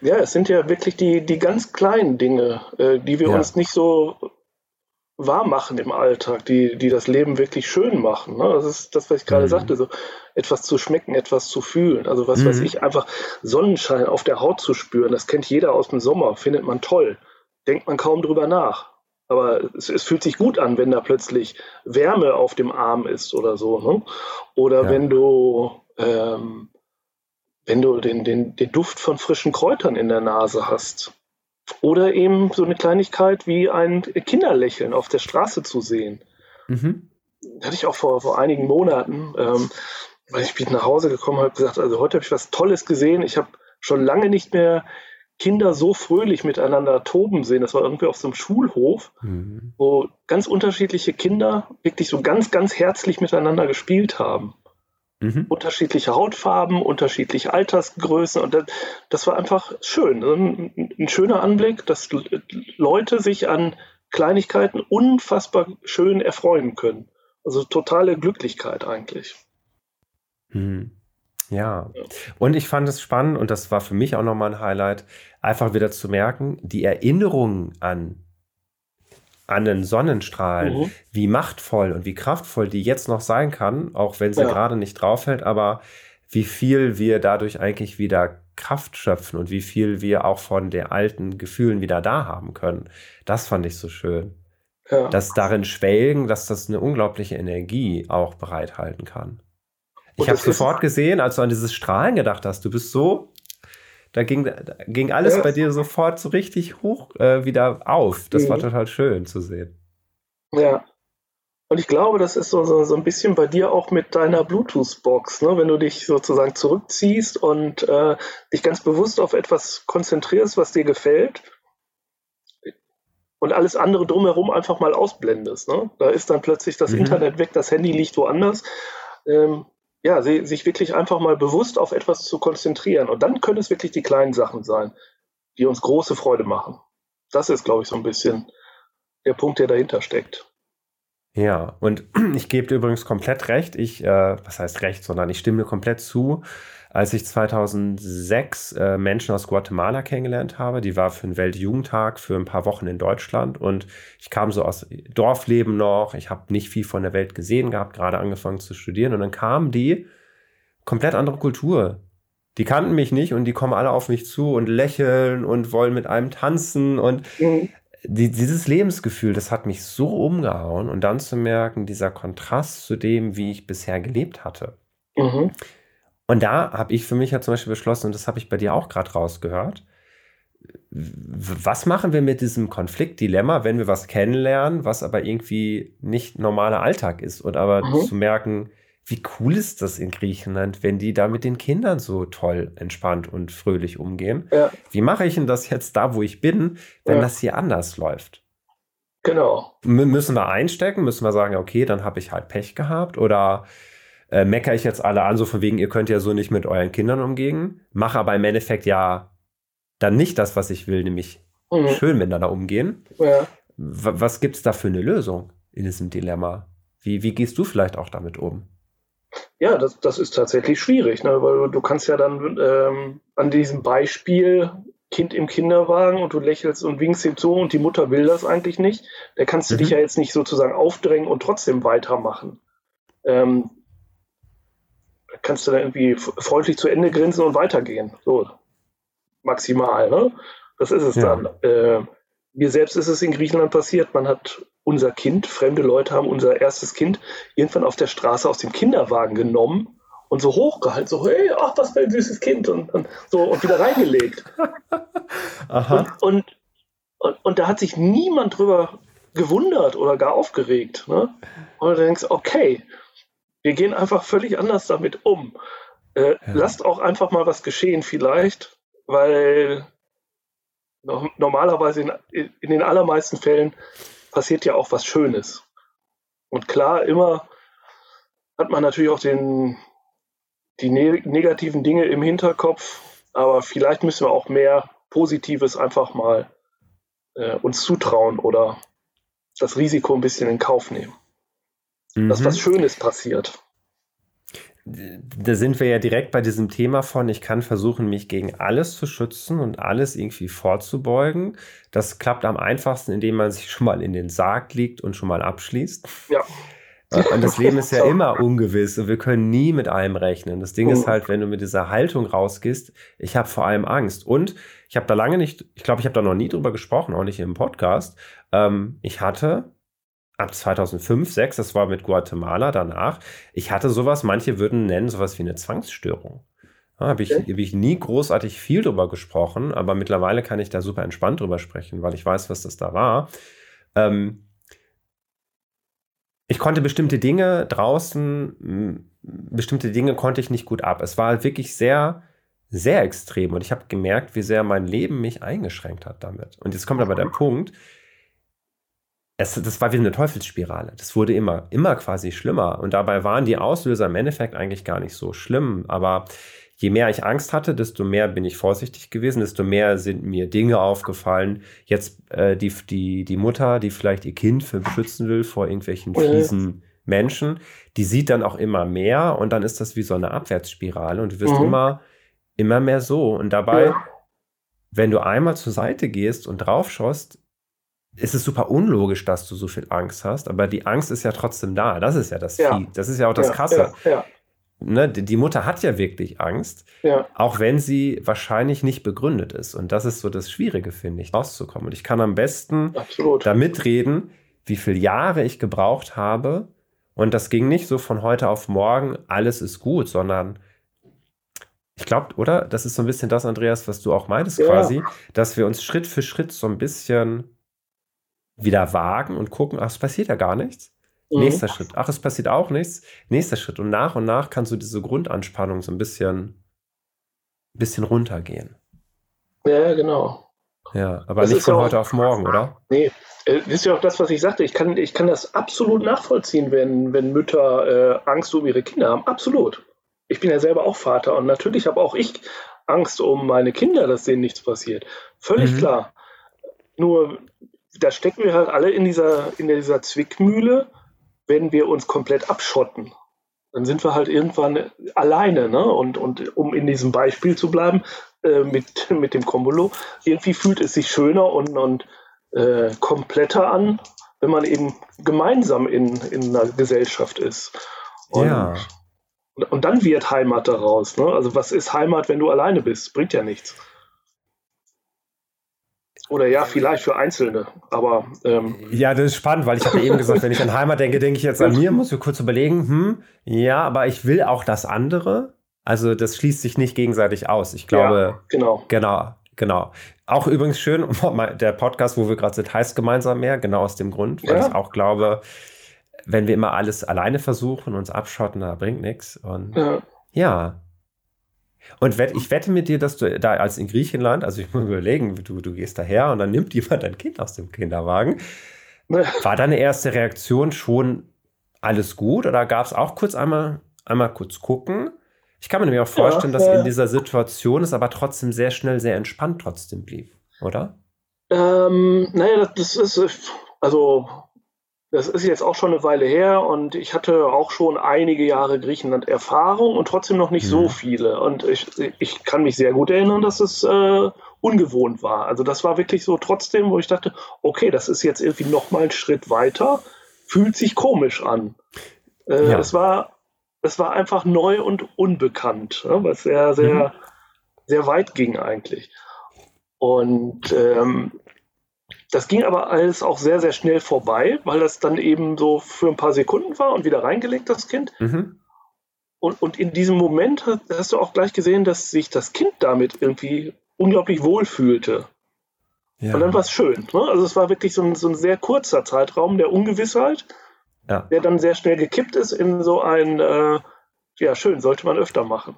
Ja, es sind ja wirklich die, die ganz kleinen Dinge, äh, die wir ja. uns nicht so wahr machen im Alltag, die, die das Leben wirklich schön machen. Ne? Das ist das, was ich gerade mhm. sagte, so etwas zu schmecken, etwas zu fühlen. Also was mhm. weiß ich, einfach Sonnenschein auf der Haut zu spüren, das kennt jeder aus dem Sommer, findet man toll, denkt man kaum drüber nach. Aber es, es fühlt sich gut an, wenn da plötzlich Wärme auf dem Arm ist oder so. Ne? Oder ja. wenn du... Ähm, wenn du den, den, den Duft von frischen Kräutern in der Nase hast. Oder eben so eine Kleinigkeit wie ein Kinderlächeln auf der Straße zu sehen. Mhm. Das hatte ich auch vor, vor einigen Monaten, ähm, weil ich nach Hause gekommen habe, gesagt, also heute habe ich was Tolles gesehen. Ich habe schon lange nicht mehr Kinder so fröhlich miteinander toben sehen. Das war irgendwie auf so einem Schulhof, mhm. wo ganz unterschiedliche Kinder wirklich so ganz, ganz herzlich miteinander gespielt haben. Mhm. Unterschiedliche Hautfarben, unterschiedliche Altersgrößen und das, das war einfach schön. Ein, ein schöner Anblick, dass Leute sich an Kleinigkeiten unfassbar schön erfreuen können. Also totale Glücklichkeit eigentlich. Mhm. Ja. ja, und ich fand es spannend und das war für mich auch nochmal ein Highlight, einfach wieder zu merken, die Erinnerungen an an den Sonnenstrahlen, mhm. wie machtvoll und wie kraftvoll die jetzt noch sein kann, auch wenn sie ja. gerade nicht draufhält, aber wie viel wir dadurch eigentlich wieder Kraft schöpfen und wie viel wir auch von den alten Gefühlen wieder da haben können. Das fand ich so schön. Ja. Dass darin schwelgen, dass das eine unglaubliche Energie auch bereithalten kann. Und ich habe sofort gesehen, als du an dieses Strahlen gedacht hast, du bist so... Da ging, da ging alles ja. bei dir sofort so richtig hoch äh, wieder auf. Das mhm. war total schön zu sehen. Ja. Und ich glaube, das ist so, so, so ein bisschen bei dir auch mit deiner Bluetooth-Box, ne? Wenn du dich sozusagen zurückziehst und äh, dich ganz bewusst auf etwas konzentrierst, was dir gefällt und alles andere drumherum einfach mal ausblendest. Ne? Da ist dann plötzlich das mhm. Internet weg, das Handy liegt woanders. Ähm, Ja, sich wirklich einfach mal bewusst auf etwas zu konzentrieren. Und dann können es wirklich die kleinen Sachen sein, die uns große Freude machen. Das ist, glaube ich, so ein bisschen der Punkt, der dahinter steckt. Ja, und ich gebe dir übrigens komplett recht. Ich, äh, was heißt recht, sondern ich stimme dir komplett zu. Als ich zweitausendsechs äh, Menschen aus Guatemala kennengelernt habe, die war für den Weltjugendtag für ein paar Wochen in Deutschland und ich kam so aus Dorfleben noch, ich habe nicht viel von der Welt gesehen gehabt, gerade angefangen zu studieren und dann kamen die, komplett andere Kultur. Die kannten mich nicht und die kommen alle auf mich zu und lächeln und wollen mit einem tanzen und mhm. die, dieses Lebensgefühl, das hat mich so umgehauen und dann zu merken, dieser Kontrast zu dem, wie ich bisher gelebt hatte. Mhm. Und da habe ich für mich ja zum Beispiel beschlossen, und das habe ich bei dir auch gerade rausgehört, was machen wir mit diesem Konfliktdilemma, wenn wir was kennenlernen, was aber irgendwie nicht normaler Alltag ist? Und aber mhm. zu merken, wie cool ist das in Griechenland, wenn die da mit den Kindern so toll, entspannt und fröhlich umgehen. Ja. Wie mache ich denn das jetzt da, wo ich bin, wenn ja. das hier anders läuft? Genau. M- müssen wir einstecken? Müssen wir sagen, okay, dann habe ich halt Pech gehabt oder... Äh, meckere ich jetzt alle an, so von wegen, ihr könnt ja so nicht mit euren Kindern umgehen, mache aber im Endeffekt ja dann nicht das, was ich will, nämlich mhm. schön miteinander umgehen. Ja. W- was gibt es da für eine Lösung in diesem Dilemma? Wie, wie gehst du vielleicht auch damit um? Ja, das, das ist tatsächlich schwierig, ne? Weil du kannst ja dann ähm, an diesem Beispiel Kind im Kinderwagen und du lächelst und winkst ihm zu und die Mutter will das eigentlich nicht, da kannst du mhm. dich ja jetzt nicht sozusagen aufdrängen und trotzdem weitermachen. Ähm, kannst du dann irgendwie freundlich zu Ende grinsen und weitergehen. So, maximal, ne? Das ist es ja. dann. Äh, mir selbst ist es in Griechenland passiert, man hat unser Kind, fremde Leute haben unser erstes Kind irgendwann auf der Straße aus dem Kinderwagen genommen und so hochgehalten, so, hey, ach, was für ein süßes Kind und, und so und wieder reingelegt. Aha. Und, und, und, und da hat sich niemand drüber gewundert oder gar aufgeregt, ne? Und du denkst, okay, wir gehen einfach völlig anders damit um. Äh, ja. Lasst auch einfach mal was geschehen vielleicht, weil no- normalerweise in, in den allermeisten Fällen passiert ja auch was Schönes. Und klar, immer hat man natürlich auch den, die ne- negativen Dinge im Hinterkopf, aber vielleicht müssen wir auch mehr Positives einfach mal äh, uns zutrauen oder das Risiko ein bisschen in Kauf nehmen. Dass was Schönes passiert. Da sind wir ja direkt bei diesem Thema von, ich kann versuchen, mich gegen alles zu schützen und alles irgendwie vorzubeugen. Das klappt am einfachsten, indem man sich schon mal in den Sarg legt und schon mal abschließt. Ja. Und das Leben ist ja immer ungewiss und wir können nie mit allem rechnen. Das Ding oh. ist halt, wenn du mit dieser Haltung rausgehst, ich habe vor allem Angst. Und ich habe da lange nicht, ich glaube, ich habe da noch nie drüber gesprochen, auch nicht im Podcast. Ähm, ich hatte... Ab zweitausendfünf, zweitausendsechs, das war mit Guatemala danach, ich hatte sowas, manche würden nennen, sowas wie eine Zwangsstörung. Da habe ich, hab ich nie großartig viel drüber gesprochen, aber mittlerweile kann ich da super entspannt drüber sprechen, weil ich weiß, was das da war. Ähm, ich konnte bestimmte Dinge draußen, m- bestimmte Dinge konnte ich nicht gut ab. Es war wirklich sehr, sehr extrem und ich habe gemerkt, wie sehr mein Leben mich eingeschränkt hat damit. Und jetzt kommt aber der Punkt, Es, das war wieder eine Teufelsspirale. Das wurde immer, immer quasi schlimmer. Und dabei waren die Auslöser im Endeffekt eigentlich gar nicht so schlimm. Aber je mehr ich Angst hatte, desto mehr bin ich vorsichtig gewesen, desto mehr sind mir Dinge aufgefallen. Jetzt äh, die, die, die Mutter, die vielleicht ihr Kind für beschützen will vor irgendwelchen fiesen Menschen, die sieht dann auch immer mehr. Und dann ist das wie so eine Abwärtsspirale. Und du wirst mhm. immer, immer mehr so. Und dabei, ja. wenn du einmal zur Seite gehst und drauf schaust, es ist super unlogisch, dass du so viel Angst hast, aber die Angst ist ja trotzdem da. Das ist ja das ja. Vieh. Das ist ja auch das ja, Krasse. Ja, ja. Ne, die Mutter hat ja wirklich Angst, ja. auch wenn sie wahrscheinlich nicht begründet ist. Und das ist so das Schwierige, finde ich, rauszukommen. Und ich kann am besten Absolut. da mitreden, wie viele Jahre ich gebraucht habe. Und das ging nicht so von heute auf morgen, alles ist gut, sondern... Ich glaube, oder? Das ist so ein bisschen das, Andreas, was du auch meintest ja. quasi, dass wir uns Schritt für Schritt so ein bisschen... wieder wagen und gucken, ach, es passiert ja gar nichts. Mhm. Nächster Schritt. Ach, es passiert auch nichts. Nächster Schritt. Und nach und nach kannst du diese Grundanspannung so ein bisschen, bisschen runtergehen. Ja, genau. Ja, aber das nicht von heute auch, auf morgen, oder? Nee, äh, das ist ja auch das, was ich sagte. Ich kann, ich kann das absolut nachvollziehen, wenn, wenn Mütter äh, Angst um ihre Kinder haben. Absolut. Ich bin ja selber auch Vater und natürlich habe auch ich Angst um meine Kinder, dass denen nichts passiert. Völlig mhm. klar. Nur... Da stecken wir halt alle in dieser, in dieser Zwickmühle. wenn wir uns komplett abschotten, dann sind wir halt irgendwann alleine, ne? Und, und um in diesem Beispiel zu bleiben, äh, mit, mit dem Kombolo, irgendwie fühlt es sich schöner und, und äh, kompletter an, wenn man eben gemeinsam in, in einer Gesellschaft ist. Und, ja. und, und dann wird Heimat daraus, ne? Also was ist Heimat, wenn du alleine bist? Bringt ja nichts. Oder ja, vielleicht für Einzelne, aber... Ähm, ja, das ist spannend, weil ich hatte eben gesagt, wenn ich an Heimat denke, denke ich jetzt an mir, muss ich kurz überlegen, hm, ja, aber ich will auch das andere. Also das schließt sich nicht gegenseitig aus. Ich glaube, ja, genau. genau, genau. Auch übrigens schön, der Podcast, wo wir gerade sind, heißt Gemeinsam mehr, genau aus dem Grund, weil ja. ich auch glaube, wenn wir immer alles alleine versuchen, uns abschotten, da bringt nichts. Und ja... ja. Und wett, ich wette mit dir, dass du da als in Griechenland, also ich muss überlegen, du, du gehst daher und dann nimmt jemand dein Kind aus dem Kinderwagen. War deine erste Reaktion schon alles gut oder gab es auch kurz einmal, einmal kurz gucken? Ich kann mir nämlich auch vorstellen, ja, dass ja. in dieser Situation es aber trotzdem sehr schnell, sehr entspannt trotzdem blieb, oder? Ähm, naja, das ist, also das ist jetzt auch schon eine Weile her und ich hatte auch schon einige Jahre Griechenland-Erfahrung und trotzdem noch nicht so viele. Und ich, ich kann mich sehr gut erinnern, dass es äh, ungewohnt war. Also das war wirklich so trotzdem, wo ich dachte, okay, das ist jetzt irgendwie nochmal einen Schritt weiter, fühlt sich komisch an. Äh, ja. das, war, das war einfach neu und unbekannt, ne, was sehr, sehr, mhm. sehr weit ging eigentlich. Und ähm, das ging aber alles auch sehr, sehr schnell vorbei, weil das dann eben so für ein paar Sekunden war und wieder reingelegt, das Kind. Mhm. Und, und in diesem Moment hast, hast du auch gleich gesehen, dass sich das Kind damit irgendwie unglaublich wohl fühlte. Ja. Und dann war es schön. Ne? Also es war wirklich so ein, so ein sehr kurzer Zeitraum der Ungewissheit, ja. der dann sehr schnell gekippt ist in so ein, äh, ja schön, sollte man öfter machen.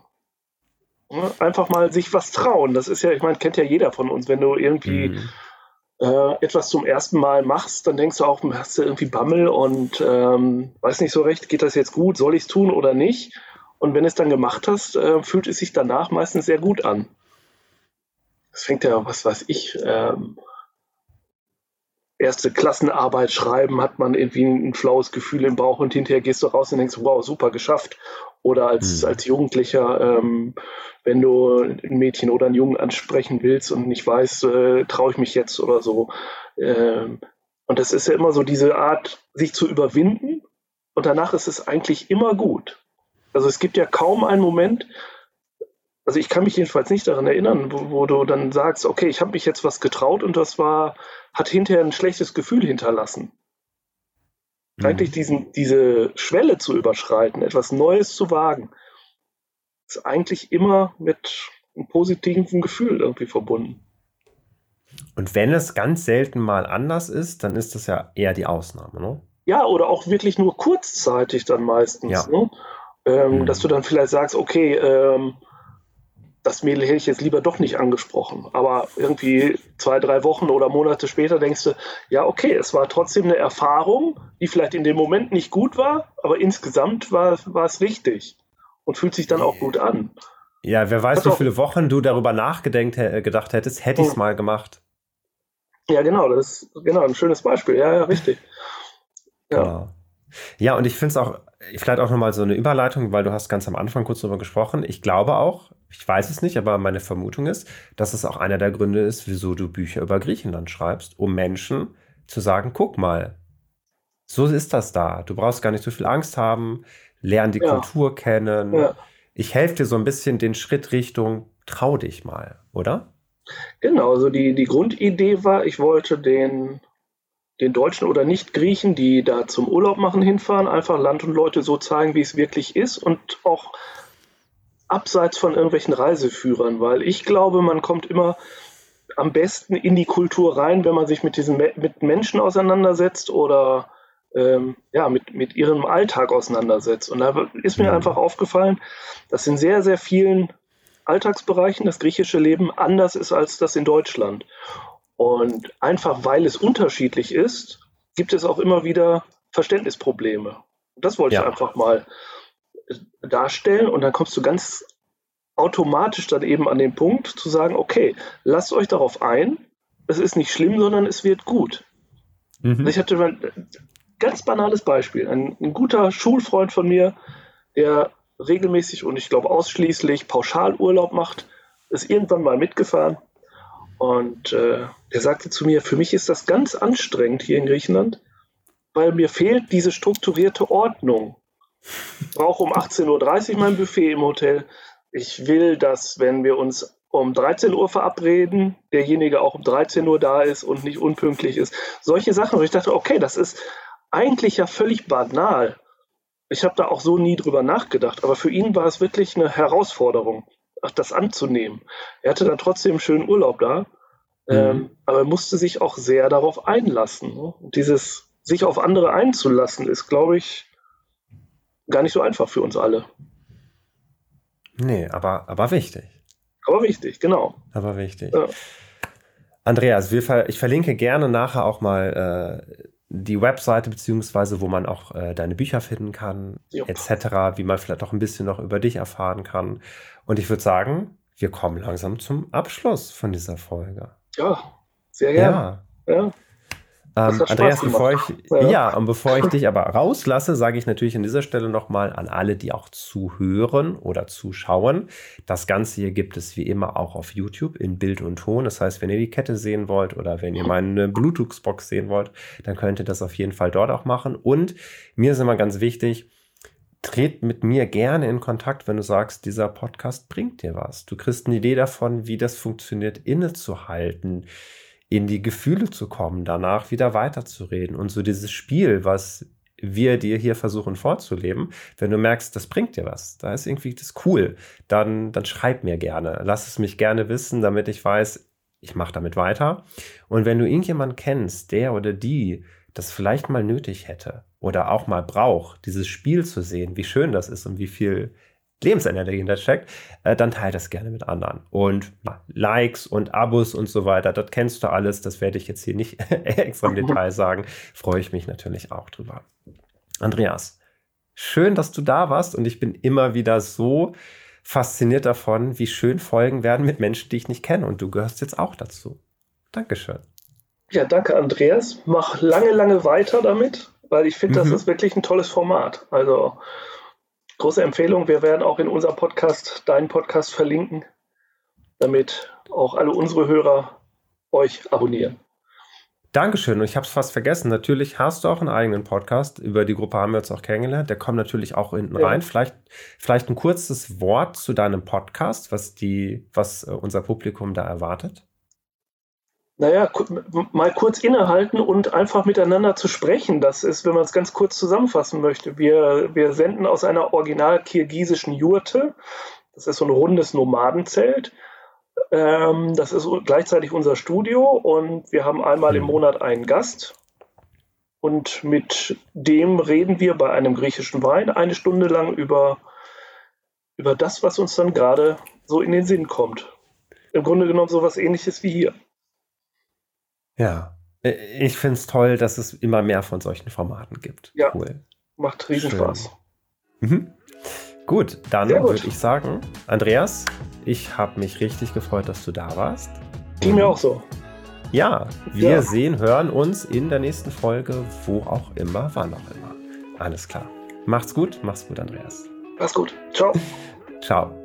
Ne? Einfach mal sich was trauen. Das ist ja, ich meine, kennt ja jeder von uns, wenn du irgendwie... Mhm. etwas zum ersten Mal machst, dann denkst du auch, hast du irgendwie Bammel und ähm, weiß nicht so recht, geht das jetzt gut, soll ich es tun oder nicht? Und wenn du es dann gemacht hast, äh, fühlt es sich danach meistens sehr gut an. Das fängt ja, was weiß ich, ähm, erste Klassenarbeit schreiben, hat man irgendwie ein flaues Gefühl im Bauch und hinterher gehst du raus und denkst, wow, super, geschafft. Oder als, mhm. als Jugendlicher, ähm, wenn du ein Mädchen oder einen Jungen ansprechen willst und nicht weißt, äh, traue ich mich jetzt oder so. Ähm, und das ist ja immer so diese Art, sich zu überwinden und danach ist es eigentlich immer gut. Also es gibt ja kaum einen Moment, also ich kann mich jedenfalls nicht daran erinnern, wo, wo du dann sagst, okay, ich habe mich jetzt was getraut und das war, hat hinterher ein schlechtes Gefühl hinterlassen. Eigentlich diesen, diese Schwelle zu überschreiten, etwas Neues zu wagen, ist eigentlich immer mit einem positiven Gefühl irgendwie verbunden. Und wenn es ganz selten mal anders ist, dann ist das ja eher die Ausnahme, ne? Ja, oder auch wirklich nur kurzzeitig dann meistens, ja. ne? Ähm, mhm. Dass du dann vielleicht sagst, okay, ähm, das Mädel hätte ich jetzt lieber doch nicht angesprochen. Aber irgendwie zwei, drei Wochen oder Monate später denkst du, ja okay, es war trotzdem eine Erfahrung, die vielleicht in dem Moment nicht gut war, aber insgesamt war, war es richtig und fühlt sich dann auch gut an. Ja, wer weiß, wie viele Wochen du darüber nachgedacht hättest, hätte ich es mal gemacht. Ja, genau, das ist genau ein schönes Beispiel. Ja, ja, richtig. Ja, genau. Ja, und ich finde es auch, vielleicht auch nochmal so eine Überleitung, weil du hast ganz am Anfang kurz darüber gesprochen. Ich glaube auch, ich weiß es nicht, aber meine Vermutung ist, dass es auch einer der Gründe ist, wieso du Bücher über Griechenland schreibst, um Menschen zu sagen, guck mal, so ist das da. Du brauchst gar nicht so viel Angst haben, lern die ja. Kultur kennen. Ja. Ich helfe dir so ein bisschen den Schritt Richtung, trau dich mal, oder? Genau, also die, die Grundidee war, ich wollte den... den Deutschen oder Nicht-Griechen, die da zum Urlaub machen, hinfahren, einfach Land und Leute so zeigen, wie es wirklich ist und auch abseits von irgendwelchen Reiseführern, weil ich glaube, man kommt immer am besten in die Kultur rein, wenn man sich mit diesen mit Menschen auseinandersetzt oder ähm, ja, mit, mit ihrem Alltag auseinandersetzt. Und da ist mir einfach aufgefallen, dass in sehr, sehr vielen Alltagsbereichen das griechische Leben anders ist als das in Deutschland. Und einfach, weil es unterschiedlich ist, gibt es auch immer wieder Verständnisprobleme. Das wollte ja. ich einfach mal darstellen. Und dann kommst du ganz automatisch dann eben an den Punkt zu sagen, okay, lasst euch darauf ein. Es ist nicht schlimm, sondern es wird gut. Mhm. Ich hatte ganz banales Beispiel. Ein, ein guter Schulfreund von mir, der regelmäßig und ich glaube ausschließlich Pauschalurlaub macht, ist irgendwann mal mitgefahren und äh, er sagte zu mir, für mich ist das ganz anstrengend hier in Griechenland, weil mir fehlt diese strukturierte Ordnung. Ich brauche um achtzehn Uhr dreißig mein Buffet im Hotel. Ich will, dass, wenn wir uns um dreizehn Uhr verabreden, derjenige auch um dreizehn Uhr da ist und nicht unpünktlich ist. Solche Sachen. Und ich dachte, okay, das ist eigentlich ja völlig banal. Ich habe da auch so nie drüber nachgedacht. Aber für ihn war es wirklich eine Herausforderung, das anzunehmen. Er hatte dann trotzdem einen schönen Urlaub da. Mhm. Ähm, aber er musste sich auch sehr darauf einlassen. Und dieses sich auf andere einzulassen ist, glaube ich, gar nicht so einfach für uns alle. Nee, aber, aber wichtig. Aber wichtig, genau. Aber wichtig. Ja. Andreas, wir ver- ich verlinke gerne nachher auch mal äh, die Webseite, beziehungsweise wo man auch äh, deine Bücher finden kann, et cetera, wie man vielleicht auch ein bisschen noch über dich erfahren kann. Und ich würde sagen, wir kommen langsam zum Abschluss von dieser Folge. Ja, sehr gerne. Ja. ja. Ähm, Andreas, bevor ich, ja. Ja, und bevor ich dich aber rauslasse, sage ich natürlich an dieser Stelle nochmal an alle, die auch zuhören oder zuschauen. Das Ganze hier gibt es wie immer auch auf YouTube in Bild und Ton. Das heißt, wenn ihr die Kette sehen wollt oder wenn ihr meine Bluetooth-Box sehen wollt, dann könnt ihr das auf jeden Fall dort auch machen. Und mir ist immer ganz wichtig, tret mit mir gerne in Kontakt, wenn du sagst, dieser Podcast bringt dir was. Du kriegst eine Idee davon, wie das funktioniert, innezuhalten, in die Gefühle zu kommen, danach wieder weiterzureden und so dieses Spiel, was wir dir hier versuchen vorzuleben, wenn du merkst, das bringt dir was, da ist irgendwie das cool, dann, dann schreib mir gerne, lass es mich gerne wissen, damit ich weiß, ich mache damit weiter. Und wenn du irgendjemanden kennst, der oder die das vielleicht mal nötig hätte oder auch mal braucht, dieses Spiel zu sehen, wie schön das ist und wie viel Lebensenergie dahinter steckt, äh, dann teile das gerne mit anderen. Und na, Likes und Abos und so weiter, das kennst du alles, das werde ich jetzt hier nicht extra im Detail sagen, freue ich mich natürlich auch drüber. Andreas, schön, dass du da warst und ich bin immer wieder so fasziniert davon, wie schön Folgen werden mit Menschen, die ich nicht kenne und du gehörst jetzt auch dazu. Dankeschön. Ja, danke Andreas. Mach lange, lange weiter damit, weil ich finde, das mhm. ist wirklich ein tolles Format. Also große Empfehlung, wir werden auch in unserem Podcast, deinen Podcast verlinken, damit auch alle unsere Hörer euch abonnieren. Dankeschön und ich habe es fast vergessen, natürlich hast du auch einen eigenen Podcast, über die Gruppe haben wir uns auch kennengelernt, der kommt natürlich auch hinten ja. rein. Vielleicht, vielleicht ein kurzes Wort zu deinem Podcast, was, die, was unser Publikum da erwartet? Naja, mal kurz innehalten und einfach miteinander zu sprechen. Das ist, wenn man es ganz kurz zusammenfassen möchte. Wir, wir senden aus einer original kirgisischen Jurte. Das ist so ein rundes Nomadenzelt. Ähm, das ist gleichzeitig unser Studio und wir haben einmal im Monat einen Gast. Und mit dem reden wir bei einem griechischen Wein eine Stunde lang über, über das, was uns dann gerade so in den Sinn kommt. Im Grunde genommen so was Ähnliches wie hier. Ja, ich finde es toll, dass es immer mehr von solchen Formaten gibt. Ja, cool. Macht riesen Spaß. Mhm. Gut, dann würde ich sagen, Andreas, ich habe mich richtig gefreut, dass du da warst. Ging mir auch so. Ja, wir ja. sehen, hören uns in der nächsten Folge, wo auch immer, wann auch immer. Alles klar. Macht's gut, mach's gut, Andreas. Mach's gut. Ciao. Ciao.